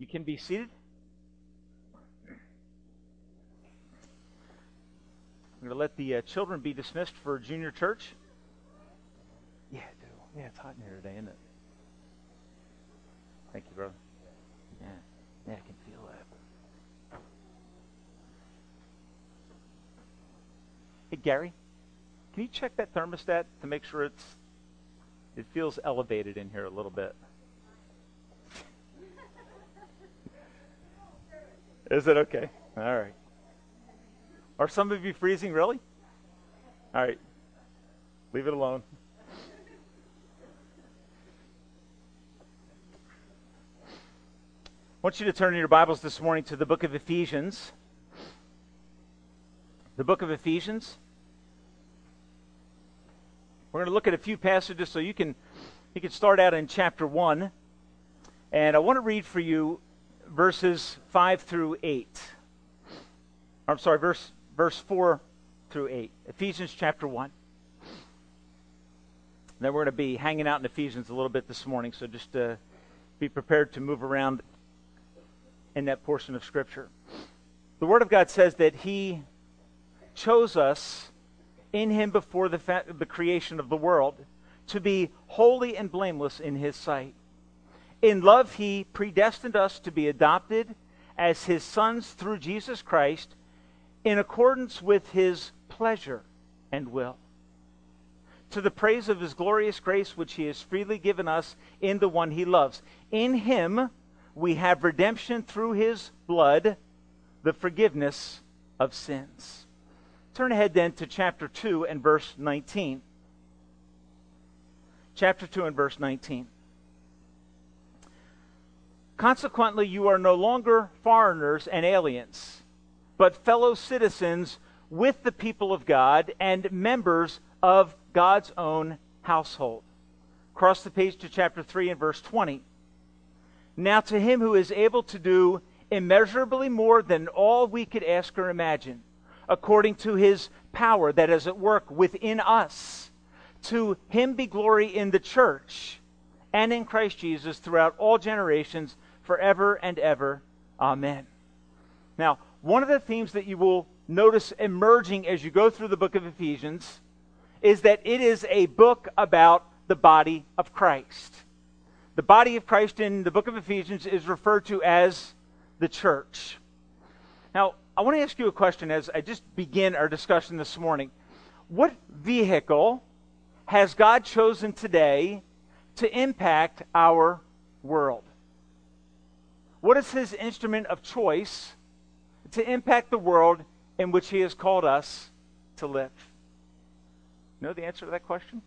You can be seated. I'm going to let the children be dismissed for junior church. Yeah, dude. Yeah, it's hot in here today, isn't it? Thank you, brother. Yeah, I can feel that. Hey, Gary, can you check that thermostat to make sure it feels elevated in here a little bit? Is it okay? All right. Are some of you freezing, really? All right. Leave it alone. I want you to turn in your Bibles this morning to the book of Ephesians. The book of Ephesians. We're going to look at a few passages, so you can start out in chapter 1. And I want to read for you verses 5 through 8. I'm sorry, verse 4 through 8. Ephesians chapter 1. And then we're going to be hanging out in Ephesians a little bit this morning, so just be prepared to move around in that portion of Scripture. The Word of God says that He chose us in Him before the creation of the world to be holy and blameless in His sight. In love, He predestined us to be adopted as His sons through Jesus Christ in accordance with His pleasure and will, to the praise of His glorious grace which He has freely given us in the one He loves. In Him we have redemption through His blood, the forgiveness of sins. Turn ahead then to chapter 2 and verse 19. Chapter 2 and verse 19. Consequently, you are no longer foreigners and aliens, but fellow citizens with the people of God and members of God's own household. Cross the page to chapter 3 and verse 20. Now to Him who is able to do immeasurably more than all we could ask or imagine, according to His power that is at work within us, to Him be glory in the church and in Christ Jesus throughout all generations, forever and ever. Amen. Now, one of the themes that you will notice emerging as you go through the book of Ephesians is that it is a book about the body of Christ. The body of Christ in the book of Ephesians is referred to as the church. Now, I want to ask you a question as I just begin our discussion this morning. What vehicle has God chosen today to impact our world? What is His instrument of choice to impact the world in which He has called us to live? You know the answer to that question?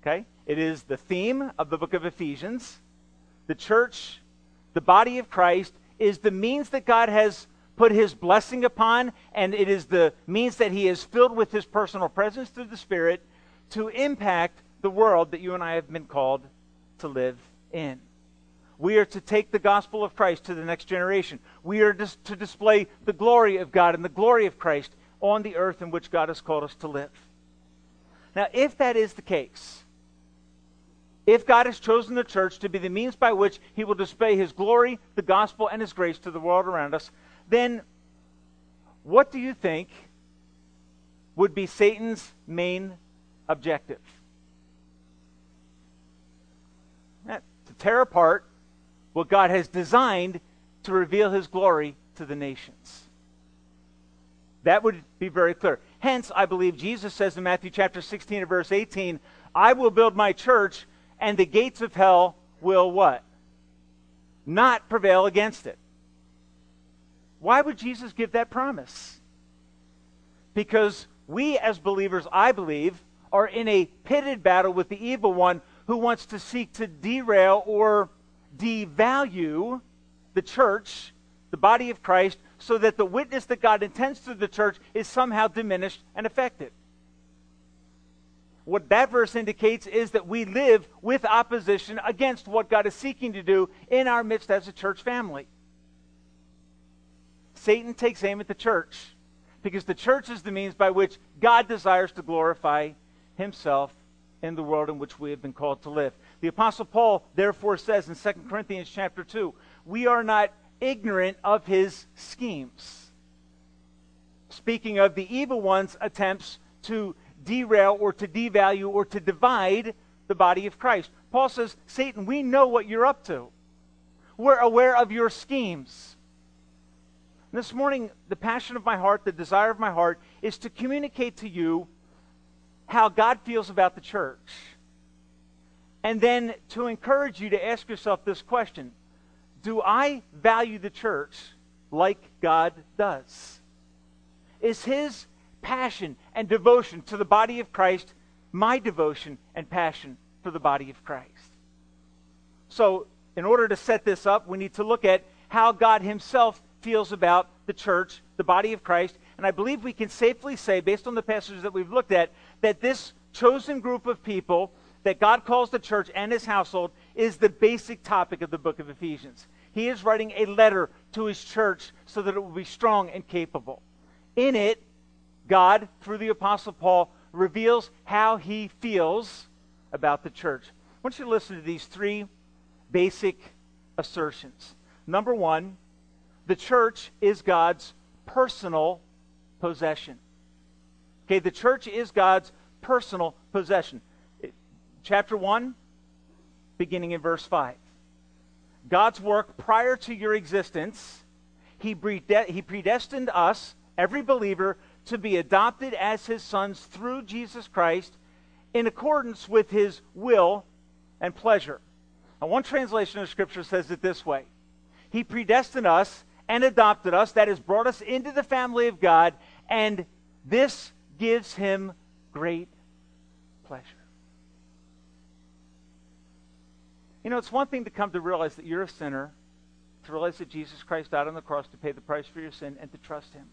Okay? It is the theme of the book of Ephesians. The church, the body of Christ, is the means that God has put His blessing upon, and it is the means that He is filled with His personal presence through the Spirit to impact the world that you and I have been called to live in. We are to take the gospel of Christ to the next generation. We are to display the glory of God and the glory of Christ on the earth in which God has called us to live. Now, if that is the case, if God has chosen the church to be the means by which He will display His glory, the gospel, and His grace to the world around us, then what do you think would be Satan's main objective? To tear apart what God has designed to reveal His glory to the nations. That would be very clear. Hence, I believe Jesus says in Matthew chapter 16 and verse 18, I will build my church, and the gates of hell will what? Not prevail against it. Why would Jesus give that promise? Because we as believers, I believe, are in a pitted battle with the evil one who wants to seek to derail or devalue the church, the body of Christ, so that the witness that God intends through the church is somehow diminished and affected. What that verse indicates is that we live with opposition against what God is seeking to do in our midst as a church family. Satan takes aim at the church because the church is the means by which God desires to glorify Himself in the world in which we have been called to live. The Apostle Paul therefore says in 2 Corinthians chapter 2, we are not ignorant of his schemes. Speaking of the evil one's attempts to derail or to devalue or to divide the body of Christ. Paul says, Satan, we know what you're up to. We're aware of your schemes. And this morning, the passion of my heart, the desire of my heart, is to communicate to you how God feels about the church. And then to encourage you to ask yourself this question. Do I value the church like God does? Is his passion and devotion to the body of Christ my devotion and passion for the body of Christ? So, in order to set this up, we need to look at how God himself feels about the church, the body of Christ. And I believe we can safely say, based on the passages that we've looked at, that this chosen group of people that God calls the church and his household is the basic topic of the book of Ephesians. He is writing a letter to his church so that it will be strong and capable. In it, God, through the Apostle Paul, reveals how he feels about the church. I want you to listen to these three basic assertions. Number one, the church is God's personal possession. Okay, the church is God's personal possession. Chapter 1, beginning in verse 5. God's work prior to your existence, he predestined us, every believer, to be adopted as his sons through Jesus Christ in accordance with his will and pleasure. Now, one translation of Scripture says it this way. He predestined us and adopted us, that is, brought us into the family of God, and this gives him great pleasure. You know, it's one thing to come to realize that you're a sinner, to realize that Jesus Christ died on the cross to pay the price for your sin, and to trust him.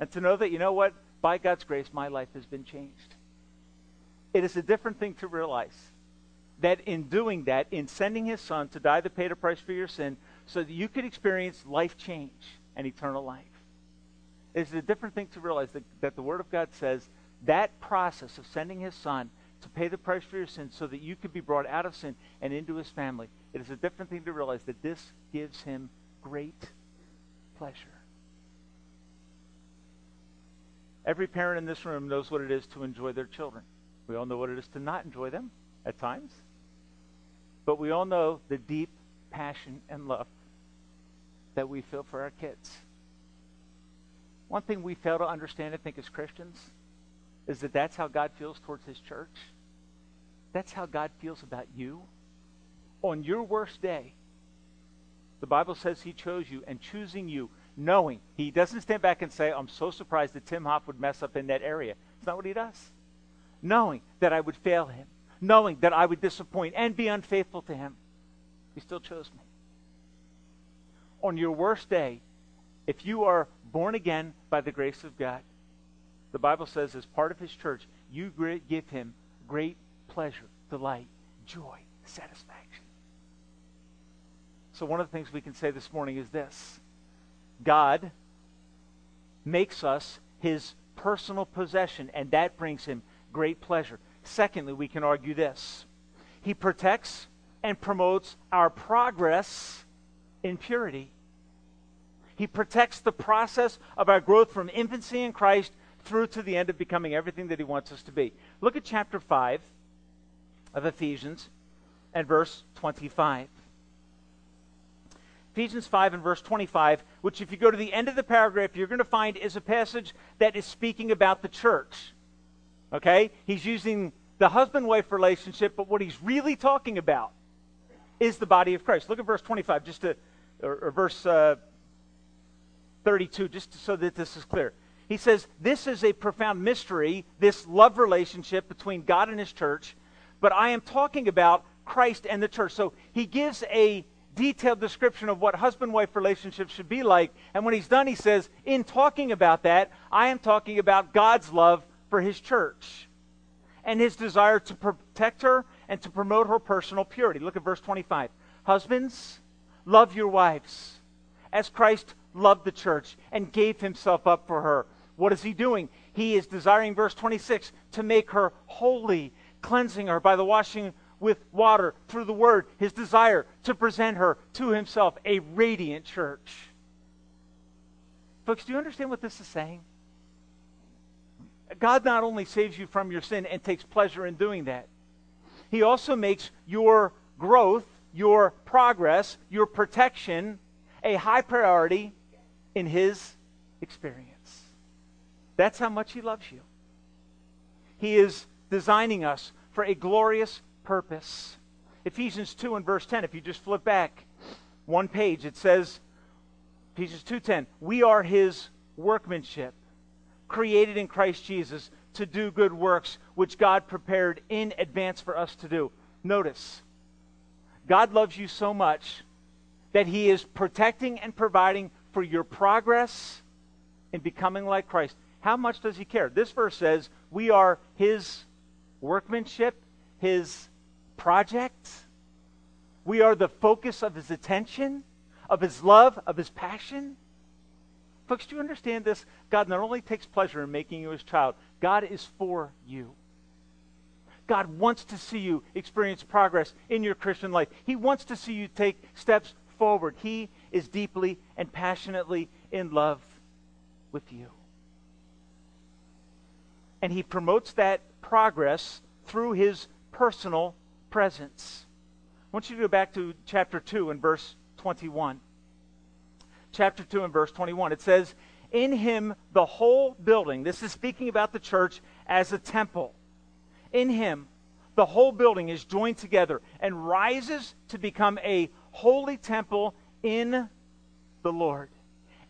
And to know that, you know what, by God's grace, my life has been changed. It is a different thing to realize that in doing that, in sending his son to die to pay the price for your sin, so that you could experience life change and eternal life. It is a different thing to realize that the Word of God says that process of sending his son to pay the price for your sin so that you could be brought out of sin and into his family. It is a different thing to realize that this gives him great pleasure. Every parent in this room knows what it is to enjoy their children. We all know what it is to not enjoy them at times. But we all know the deep passion and love that we feel for our kids. One thing we fail to understand, I think, as Christians, is that that's how God feels towards his church. That's how God feels about you. On your worst day, the Bible says he chose you, and choosing you, knowing he doesn't stand back and say, I'm so surprised that Tim Hoff would mess up in that area. It's not what he does. Knowing that I would fail him, knowing that I would disappoint and be unfaithful to him, he still chose me. On your worst day, if you are born again by the grace of God, the Bible says as part of his church, you give him great pleasure, delight, joy, satisfaction. So one of the things we can say this morning is this. God makes us his personal possession, and that brings him great pleasure. Secondly, we can argue this. He protects and promotes our progress in purity. He protects the process of our growth from infancy in Christ through to the end of becoming everything that he wants us to be. Look at chapter 5 of Ephesians and verse 25. Ephesians 5 and verse 25, which if you go to the end of the paragraph, you're going to find is a passage that is speaking about the church. Okay? He's using the husband-wife relationship, but what he's really talking about is the body of Christ. Look at verse 25, verse 32, just so that this is clear. He says, this is a profound mystery, this love relationship between God and his church, but I am talking about Christ and the church. So he gives a detailed description of what husband-wife relationships should be like. And when he's done, he says, in talking about that, I am talking about God's love for his church and his desire to protect her and to promote her personal purity. Look at verse 25. Husbands, love your wives as Christ loved the church and gave himself up for her. What is he doing? He is desiring, verse 26, to make her holy, cleansing her by the washing with water through the Word, his desire to present her to himself, a radiant church. Folks, do you understand what this is saying? God not only saves you from your sin and takes pleasure in doing that, he also makes your growth, your progress, your protection a high priority in his experience. That's how much he loves you. He is designing us for a glorious purpose. Ephesians 2 and verse 10, if you just flip back one page, it says, Ephesians 2:10, we are his workmanship, created in Christ Jesus to do good works, which God prepared in advance for us to do. Notice, God loves you so much that he is protecting and providing for your progress in becoming like Christ. How much does he care? This verse says we are his workmanship, his project. We are the focus of his attention, of his love, of his passion. Folks, do you understand this? God not only takes pleasure in making you his child, God is for you. God wants to see you experience progress in your Christian life. He wants to see you take steps forward. He is deeply and passionately in love with you. And he promotes that progress through his personal presence. I want you to go back to chapter 2 and verse 21. Chapter 2 and verse 21. It says, in him the whole building, this is speaking about the church as a temple. In him the whole building is joined together and rises to become a holy temple in the Lord.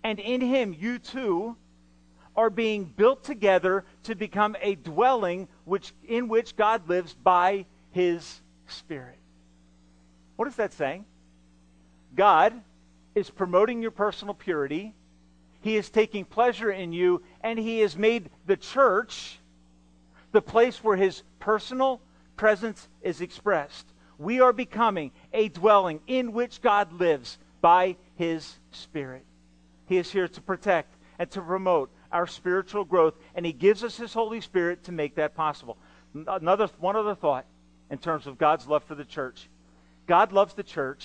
And in him you too are being built together to become a dwelling in which God lives by his Spirit. What is that saying? God is promoting your personal purity. He is taking pleasure in you, and he has made the church the place where his personal presence is expressed. We are becoming a dwelling in which God lives by his Spirit. He is here to protect and to promote our spiritual growth, and he gives us his Holy Spirit to make that possible. One other thought in terms of God's love for the church. God loves the church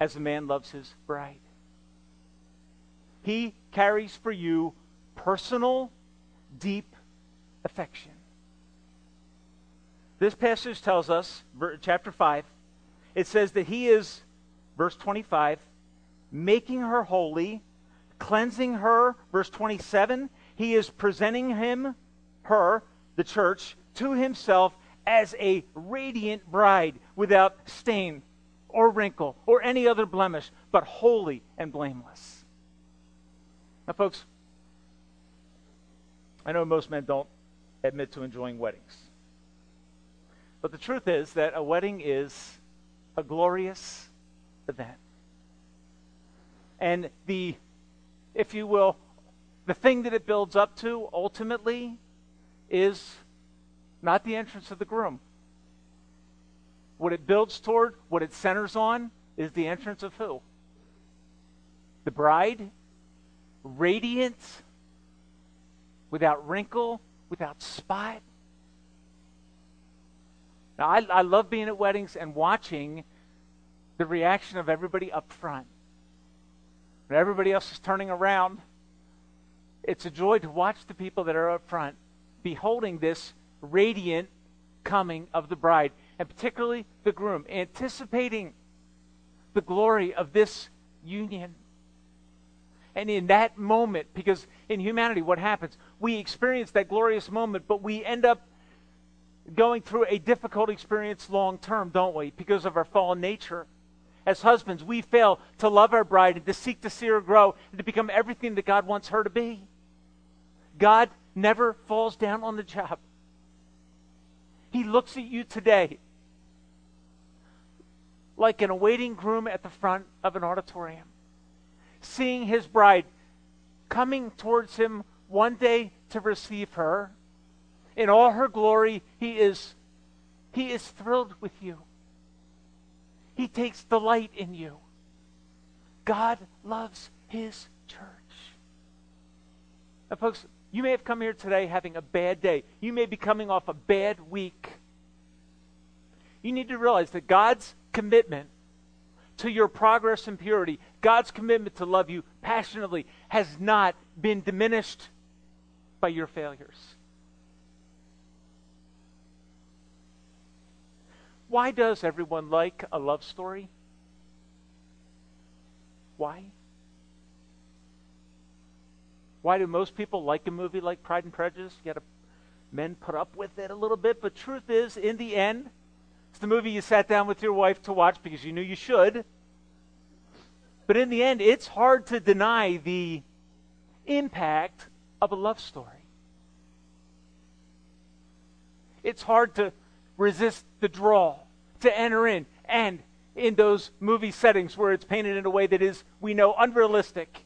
as a man loves his bride. He carries for you personal, deep affection. This passage tells us, chapter 5, it says that he is, verse 25, making her holy, cleansing her, verse 27, he is presenting her, the church, to himself as a radiant bride without stain or wrinkle or any other blemish, but holy and blameless. Now, folks, I know most men don't admit to enjoying weddings, but the truth is that a wedding is a glorious event. And the thing that it builds up to ultimately is not the entrance of the groom. What it builds toward, what it centers on, is the entrance of who? The bride, radiant, without wrinkle, without spot. Now, I love being at weddings and watching the reaction of everybody up front. When everybody else is turning around, it's a joy to watch the people that are up front beholding this radiant coming of the bride, and particularly the groom, anticipating the glory of this union. And in that moment, because in humanity what happens, we experience that glorious moment, but we end up going through a difficult experience long term, don't we, because of our fallen nature. As husbands, we fail to love our bride and to seek to see her grow and to become everything that God wants her to be. God never falls down on the job. He looks at you today like an awaiting groom at the front of an auditorium, seeing his bride coming towards him one day to receive her. In all her glory, he is thrilled with you. He takes delight in you. God loves his church. Now, folks, you may have come here today having a bad day. You may be coming off a bad week. you need to realize that God's commitment to your progress and purity, God's commitment to love you passionately, has not been diminished by your failures. Why does everyone like a love story? Why? Why do most people like a movie like Pride and Prejudice? You gotta men put up with it a little bit, but truth is, in the end, it's the movie you sat down with your wife to watch because you knew you should. But in the end, it's hard to deny the impact of a love story. It's hard to resist the draw, to enter in, and in those movie settings where it's painted in a way that is, we know, unrealistic,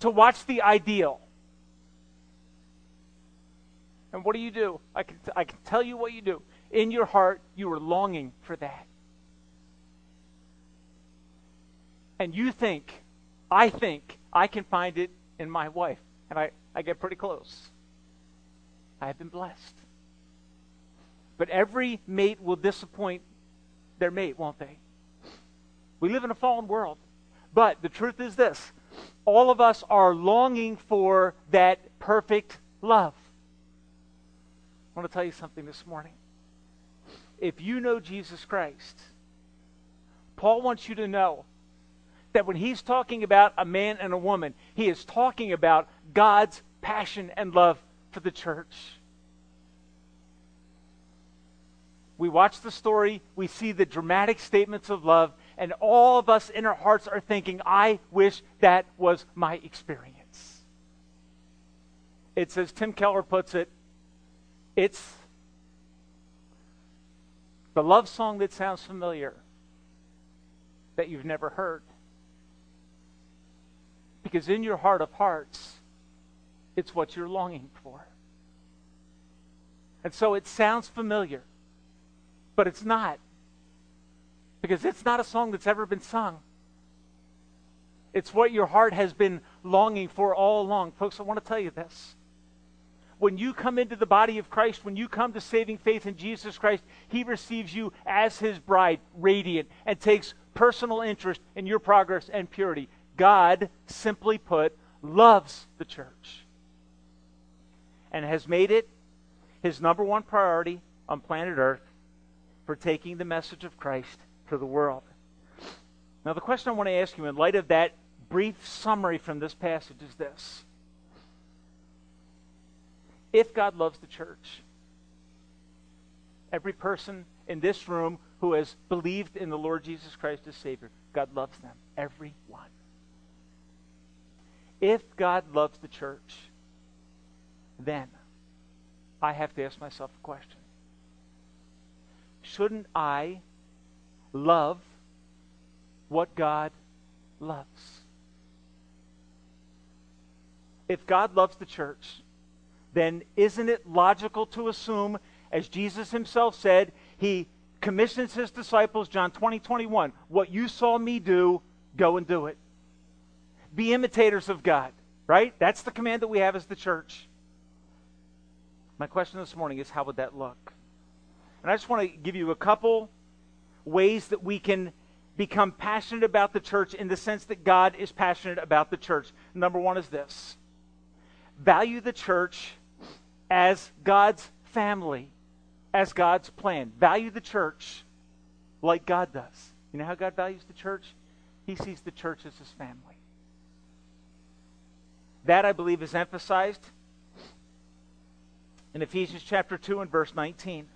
to watch the ideal. And what do you do? I can tell you what you do. In your heart, you are longing for that. And you think, I can find it in my wife. And I get pretty close. I have been blessed. But every mate will disappoint their mate, won't they? We live in a fallen world. But the truth is this. All of us are longing for that perfect love. I want to tell you something this morning. If you know Jesus Christ, Paul wants you to know that when he's talking about a man and a woman, he is talking about God's passion and love for the church. We watch the story, we see the dramatic statements of love, and all of us in our hearts are thinking, I wish that was my experience. It's, as Tim Keller puts it, it's the love song that sounds familiar that you've never heard. Because in your heart of hearts, it's what you're longing for. And so it sounds familiar. But it's not, because it's not a song that's ever been sung. It's what your heart has been longing for all along. Folks, I want to tell you this. When you come into the body of Christ, when you come to saving faith in Jesus Christ, he receives you as his bride, radiant, and takes personal interest in your progress and purity. God, simply put, loves the church and has made it his number one priority on planet Earth, for taking the message of Christ to the world. Now, the question I want to ask you in light of that brief summary from this passage is this. If God loves the church, every person in this room who has believed in the Lord Jesus Christ as Savior, God loves them, every one. If God loves the church, then I have to ask myself a question. Shouldn't I love what God loves? If God loves the church, then isn't it logical to assume, as Jesus himself said, he commissions his disciples, John 20:21, what you saw me do, go and do it. Be imitators of God, right? That's the command that we have as the church. My question this morning is, how would that look? And I just want to give you a couple ways that we can become passionate about the church in the sense that God is passionate about the church. Number one is this. Value the church as God's family, as God's plan. Value the church like God does. You know how God values the church? He sees the church as his family. That, I believe, is emphasized in Ephesians chapter 2 and verse 19.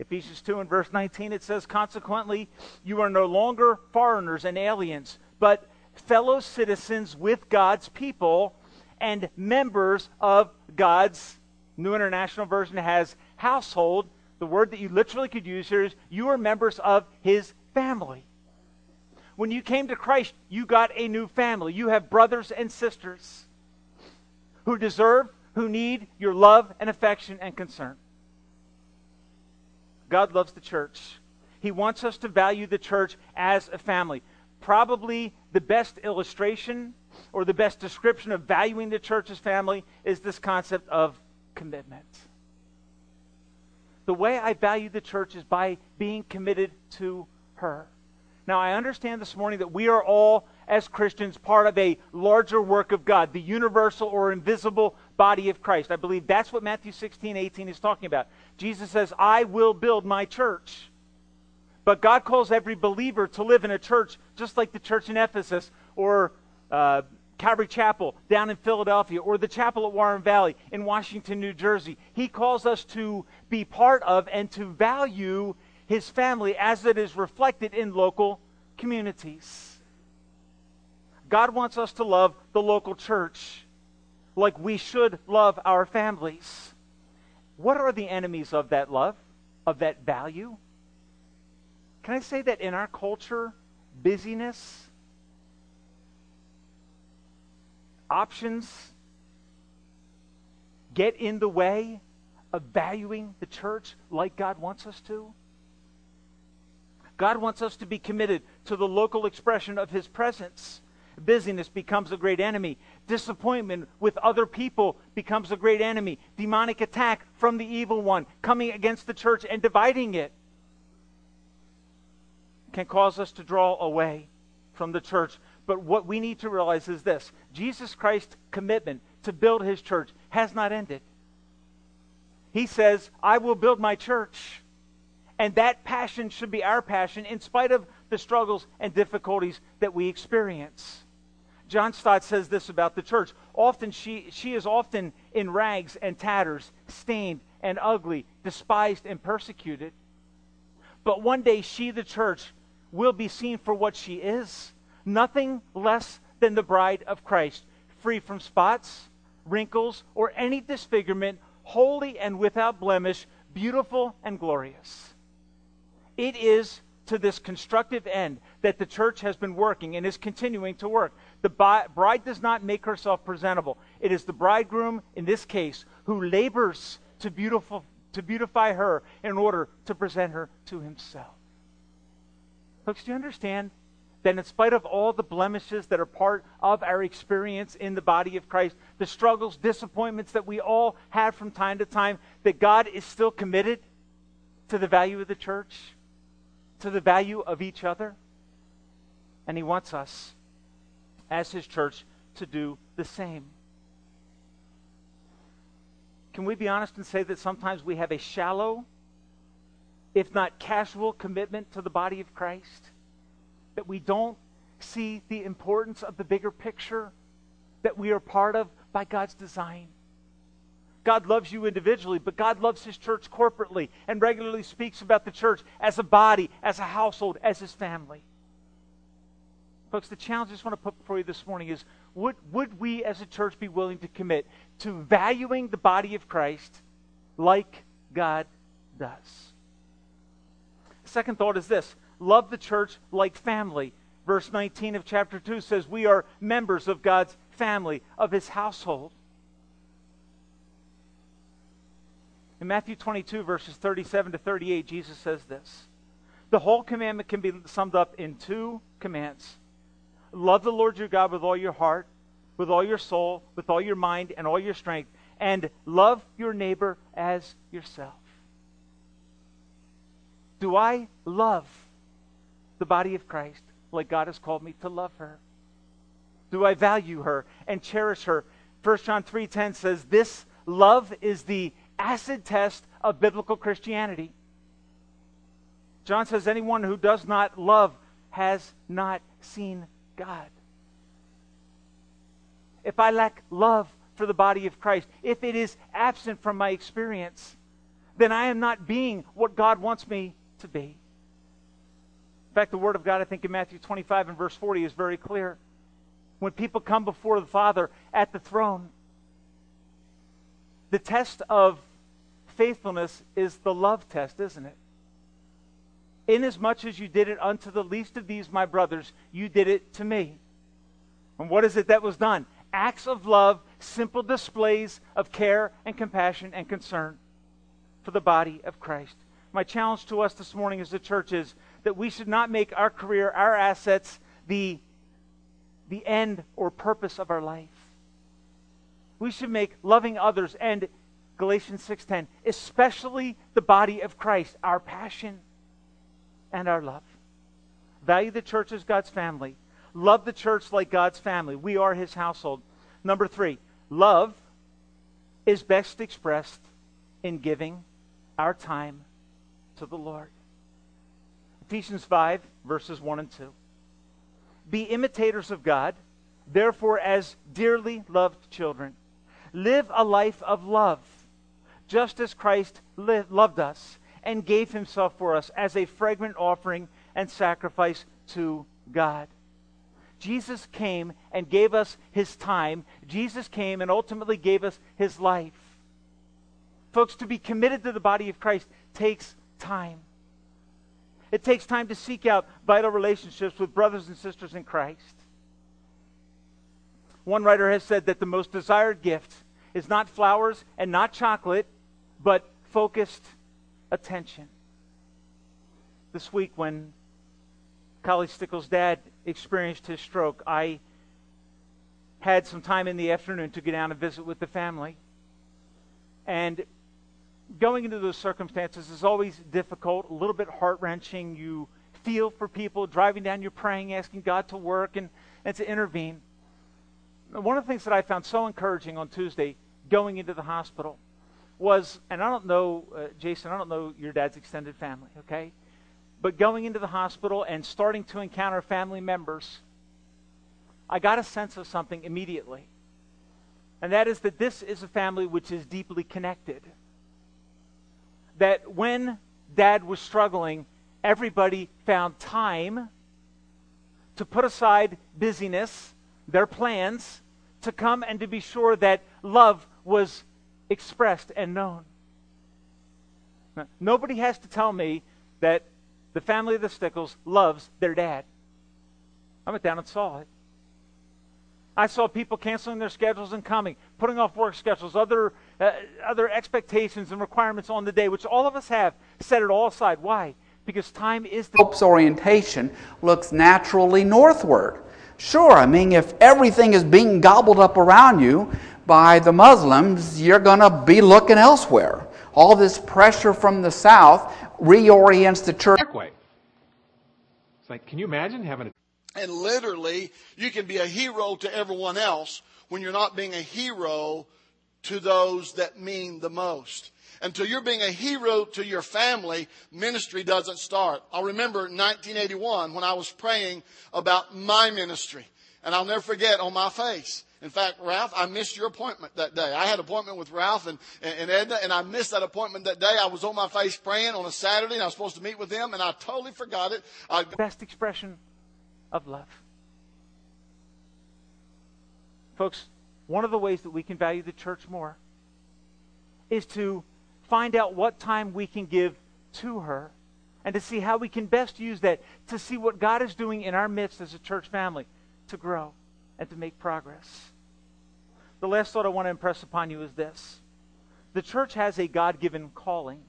Ephesians 2 and verse 19, it says, consequently, you are no longer foreigners and aliens, but fellow citizens with God's people and members of God's, New International Version has household. The word that you literally could use here is, you are members of his family. When you came to Christ, you got a new family. You have brothers and sisters who deserve, who need your love and affection and concern. God loves the church. He wants us to value the church as a family. Probably the best illustration or the best description of valuing the church as family is this concept of commitment. The way I value the church is by being committed to her. Now, I understand this morning that we are all, as Christians, part of a larger work of God, the universal or invisible body of Christ. I believe that's what Matthew 16:18 is talking about. Jesus says, I will build my church. But God calls every believer to live in a church just like the church in Ephesus or Calvary Chapel down in Philadelphia, or the chapel at Warren Valley in Washington, New Jersey. He calls us to be part of and to value his family as it is reflected in local communities. God wants us to love the local church like we should love our families. What are the enemies of that love, of that value? Can I say that in our culture, busyness, options get in the way of valuing the church like God wants us to? God wants us to be committed to the local expression of his presence. Busyness becomes a great enemy. Disappointment with other people becomes a great enemy. Demonic attack from the evil one coming against the church and dividing it can cause us to draw away from the church. But what we need to realize is this: Jesus Christ's commitment to build his church has not ended. He says, I will build my church. And that passion should be our passion in spite of the struggles and difficulties that we experience. John Stott says this about the church. Often she is often in rags and tatters, stained and ugly, despised and persecuted. But one day she, the church, will be seen for what she is. Nothing less than the bride of Christ, free from spots, wrinkles, or any disfigurement, holy and without blemish, beautiful and glorious. It is to this constructive end that the church has been working and is continuing to work. The bride does not make herself presentable. It is the bridegroom, in this case, who labors to beautify her in order to present her to himself. Folks, do you understand that in spite of all the blemishes that are part of our experience in the body of Christ, the struggles, disappointments that we all have from time to time, that God is still committed to the value of the church, to the value of each other? And he wants us, as his church, to do the same. Can we be honest and say that sometimes we have a shallow, if not casual, commitment to the body of Christ? That we don't see the importance of the bigger picture that we are part of by God's design. God loves you individually, but God loves his church corporately and regularly speaks about the church as a body, as a household, as his family. Folks, the challenge I just want to put before you this morning is, would we as a church be willing to commit to valuing the body of Christ like God does? The second thought is this: love the church like family. Verse 19 of chapter 2 says we are members of God's family, of his household. In Matthew 22, verses 37 to 38, Jesus says this. The whole commandment can be summed up in two commands. Love the Lord your God with all your heart, with all your soul, with all your mind, and all your strength, and love your neighbor as yourself. Do I love the body of Christ like God has called me to love her? Do I value her and cherish her? 1 John 3:10 says this love is the acid test of biblical Christianity. John says anyone who does not love has not seen God. If I lack love for the body of Christ, if it is absent from my experience, then I am not being what God wants me to be. In fact, the Word of God, I think in Matthew 25 and verse 40 is very clear. When people come before the Father at the throne, the test of faithfulness is the love test, isn't it? Inasmuch as you did it unto the least of these, my brothers, you did it to me. And what is it that was done? Acts of love, simple displays of care and compassion and concern for the body of Christ. My challenge to us this morning as the church is that we should not make our career, our assets, the end or purpose of our life. We should make loving others and Galatians 6:10, especially the body of Christ, our passion and our love. Value the church as God's family. Love the church like God's family. We are his household. Number 3, love is best expressed in giving our time to the Lord. Ephesians 5, verses 1 and 2. Be imitators of God, therefore as dearly loved children. Live a life of love, just as Christ loved us and gave himself for us as a fragrant offering and sacrifice to God. Jesus came and gave us his time. Jesus came and ultimately gave us his life. Folks, to be committed to the body of Christ takes time. It takes time to seek out vital relationships with brothers and sisters in Christ. One writer has said that the most desired gift is not flowers and not chocolate, but focused attention. This week when Collie Stickle's dad experienced his stroke, I had some time in the afternoon to go down and visit with the family. And going into those circumstances is always difficult, a little bit heart-wrenching. You feel for people, driving down, you're praying, asking God to work and to intervene. One of the things that I found so encouraging on Tuesday going into the hospital was, and I don't know, Jason, I don't know your dad's extended family, okay? But going into the hospital and starting to encounter family members, I got a sense of something immediately. And that is that this is a family which is deeply connected. That when Dad was struggling, everybody found time to put aside busyness, their plans, to come and to be sure that love was expressed and known. Now, nobody has to tell me that the family of the Stickles loves their dad. I went down and saw it. I saw people canceling their schedules and coming, putting off work schedules, other expectations and requirements on the day, which all of us have, set it all aside. Why? Because time is the... Hope's orientation looks naturally northward. Sure, I mean, if everything is being gobbled up around you by the Muslims, you're going to be looking elsewhere. All this pressure from the south reorients the church. It's like, can you imagine having a... And literally, you can be a hero to everyone else when you're not being a hero to those that mean the most. Until you're being a hero to your family, ministry doesn't start. I remember 1981 when I was praying about my ministry. And I'll never forget on my face. In fact, Ralph, I missed your appointment that day. I had an appointment with Ralph and Edna, and I missed that appointment that day. I was on my face praying on a Saturday, and I was supposed to meet with them, and I totally forgot it. Best expression of love. Folks, one of the ways that we can value the church more is to find out what time we can give to her and to see how we can best use that to see what God is doing in our midst as a church family to grow and to make progress. The last thought I want to impress upon you is this. The church has a God-given calling.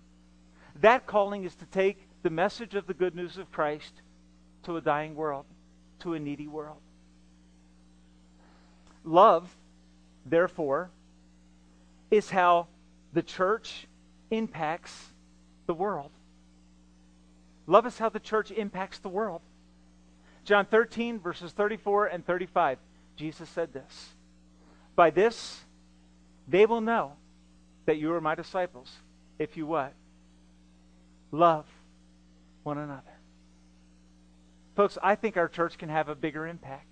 That calling is to take the message of the good news of Christ to a dying world, to a needy world. Love, therefore, is how the church impacts the world. Love is how the church impacts the world. John 13, verses 34 and 35, Jesus said this, "By this, they will know that you are my disciples, if you what? Love one another." Folks, I think our church can have a bigger impact.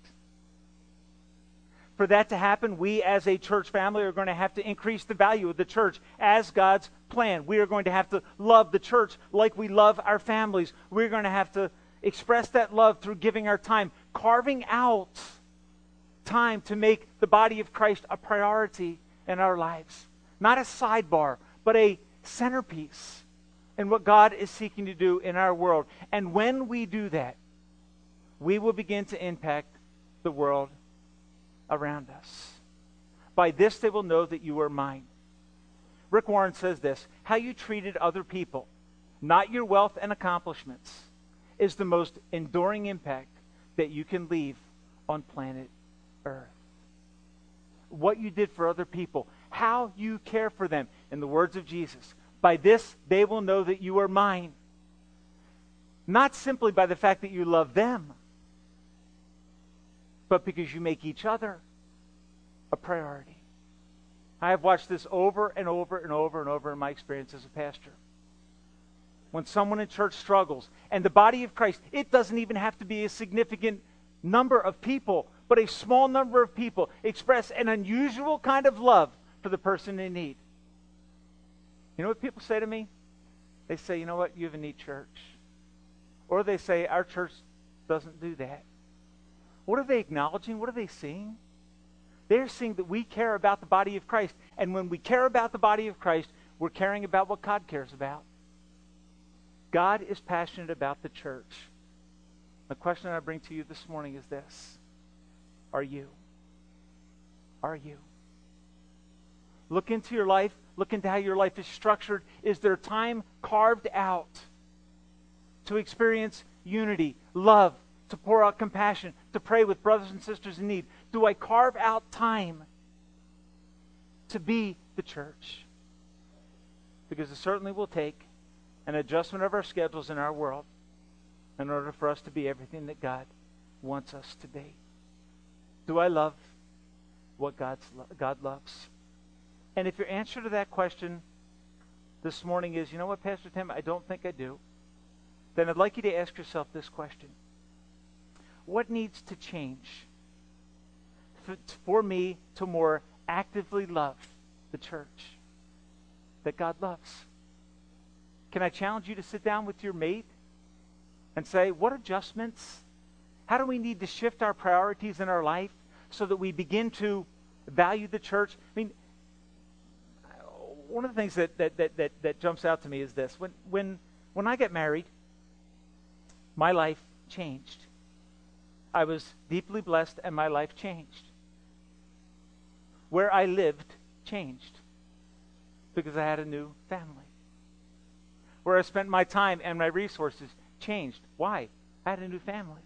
For that to happen, we as a church family are going to have to increase the value of the church as God's plan. We are going to have to love the church like we love our families. We're going to have to express that love through giving our time, carving out time to make the body of Christ a priority in our lives. Not a sidebar, but a centerpiece in what God is seeking to do in our world. And when we do that, we will begin to impact the world around us. By this they will know that you are mine. Rick Warren says this, "How you treated other people, not your wealth and accomplishments, is the most enduring impact that you can leave on planet Earth." What you did for other people, how you care for them. In the words of Jesus, by this they will know that you are mine. Not simply by the fact that you love them, but because you make each other a priority. I have watched this over and over and over and over in my experience as a pastor. When someone in church struggles, and the body of Christ, it doesn't even have to be a significant number of people, but a small number of people express an unusual kind of love for the person in need. You know what people say to me? They say, you know what, you have a neat church. Or they say, our church doesn't do that. What are they acknowledging? What are they seeing? They're seeing that we care about the body of Christ. And when we care about the body of Christ, we're caring about what God cares about. God is passionate about the church. The question I bring to you this morning is this. Are you? Are you? Look into your life. Look into how your life is structured. Is there time carved out to experience unity, love, to pour out compassion, to pray with brothers and sisters in need? Do I carve out time to be the church? Because it certainly will take an adjustment of our schedules in our world in order for us to be everything that God wants us to be. Do I love what God loves? And if your answer to that question this morning is, you know what, Pastor Tim, I don't think I do, then I'd like you to ask yourself this question. What needs to change for me to more actively love the church that God loves? Can I challenge you to sit down with your mate and say, what adjustments? How do we need to shift our priorities in our life so that we begin to value the church? I mean, one of the things that jumps out to me is this. When I got married, my life changed. I was deeply blessed, and my life changed. Where I lived changed because I had a new family. Where I spent my time and my resources changed. Why? I had a new family.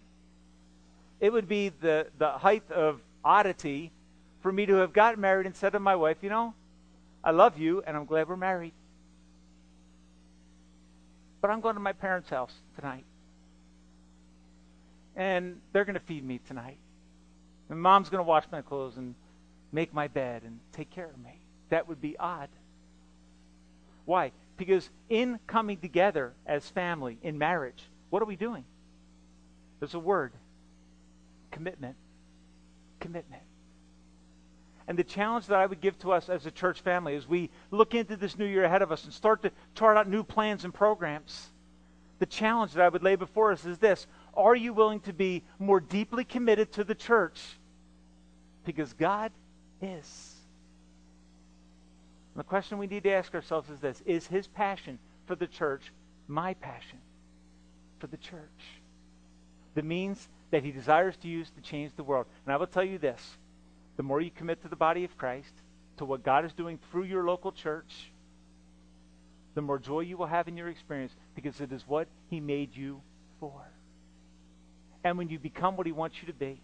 It would be the height of oddity for me to have gotten married and said to my wife, you know, I love you, and I'm glad we're married. But I'm going to my parents' house tonight. And they're going to feed me tonight. And Mom's going to wash my clothes and make my bed and take care of me. That would be odd. Why? Because in coming together as family, in marriage, what are we doing? There's a word. Commitment. Commitment. And the challenge that I would give to us as a church family as we look into this new year ahead of us and start to chart out new plans and programs, the challenge that I would lay before us is this. Are you willing to be more deeply committed to the church? Because God is. And the question we need to ask ourselves is this. Is His passion for the church my passion for the church? The means that He desires to use to change the world. And I will tell you this. The more you commit to the body of Christ, to what God is doing through your local church, the more joy you will have in your experience, because it is what He made you for. And when you become what He wants you to be,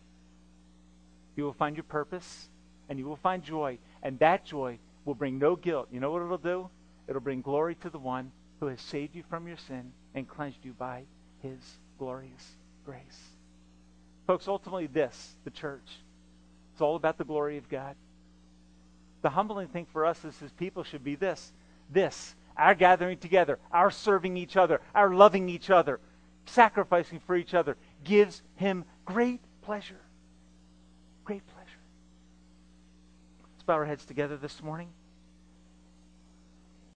you will find your purpose and you will find joy. And that joy will bring no guilt. You know what it'll do? It'll bring glory to the one who has saved you from your sin and cleansed you by His glorious grace. Folks, ultimately this, the church, it's all about the glory of God. The humbling thing for us as His people should be this, our gathering together, our serving each other, our loving each other, sacrificing for each other, gives Him great pleasure. Great pleasure. Let's bow our heads together this morning.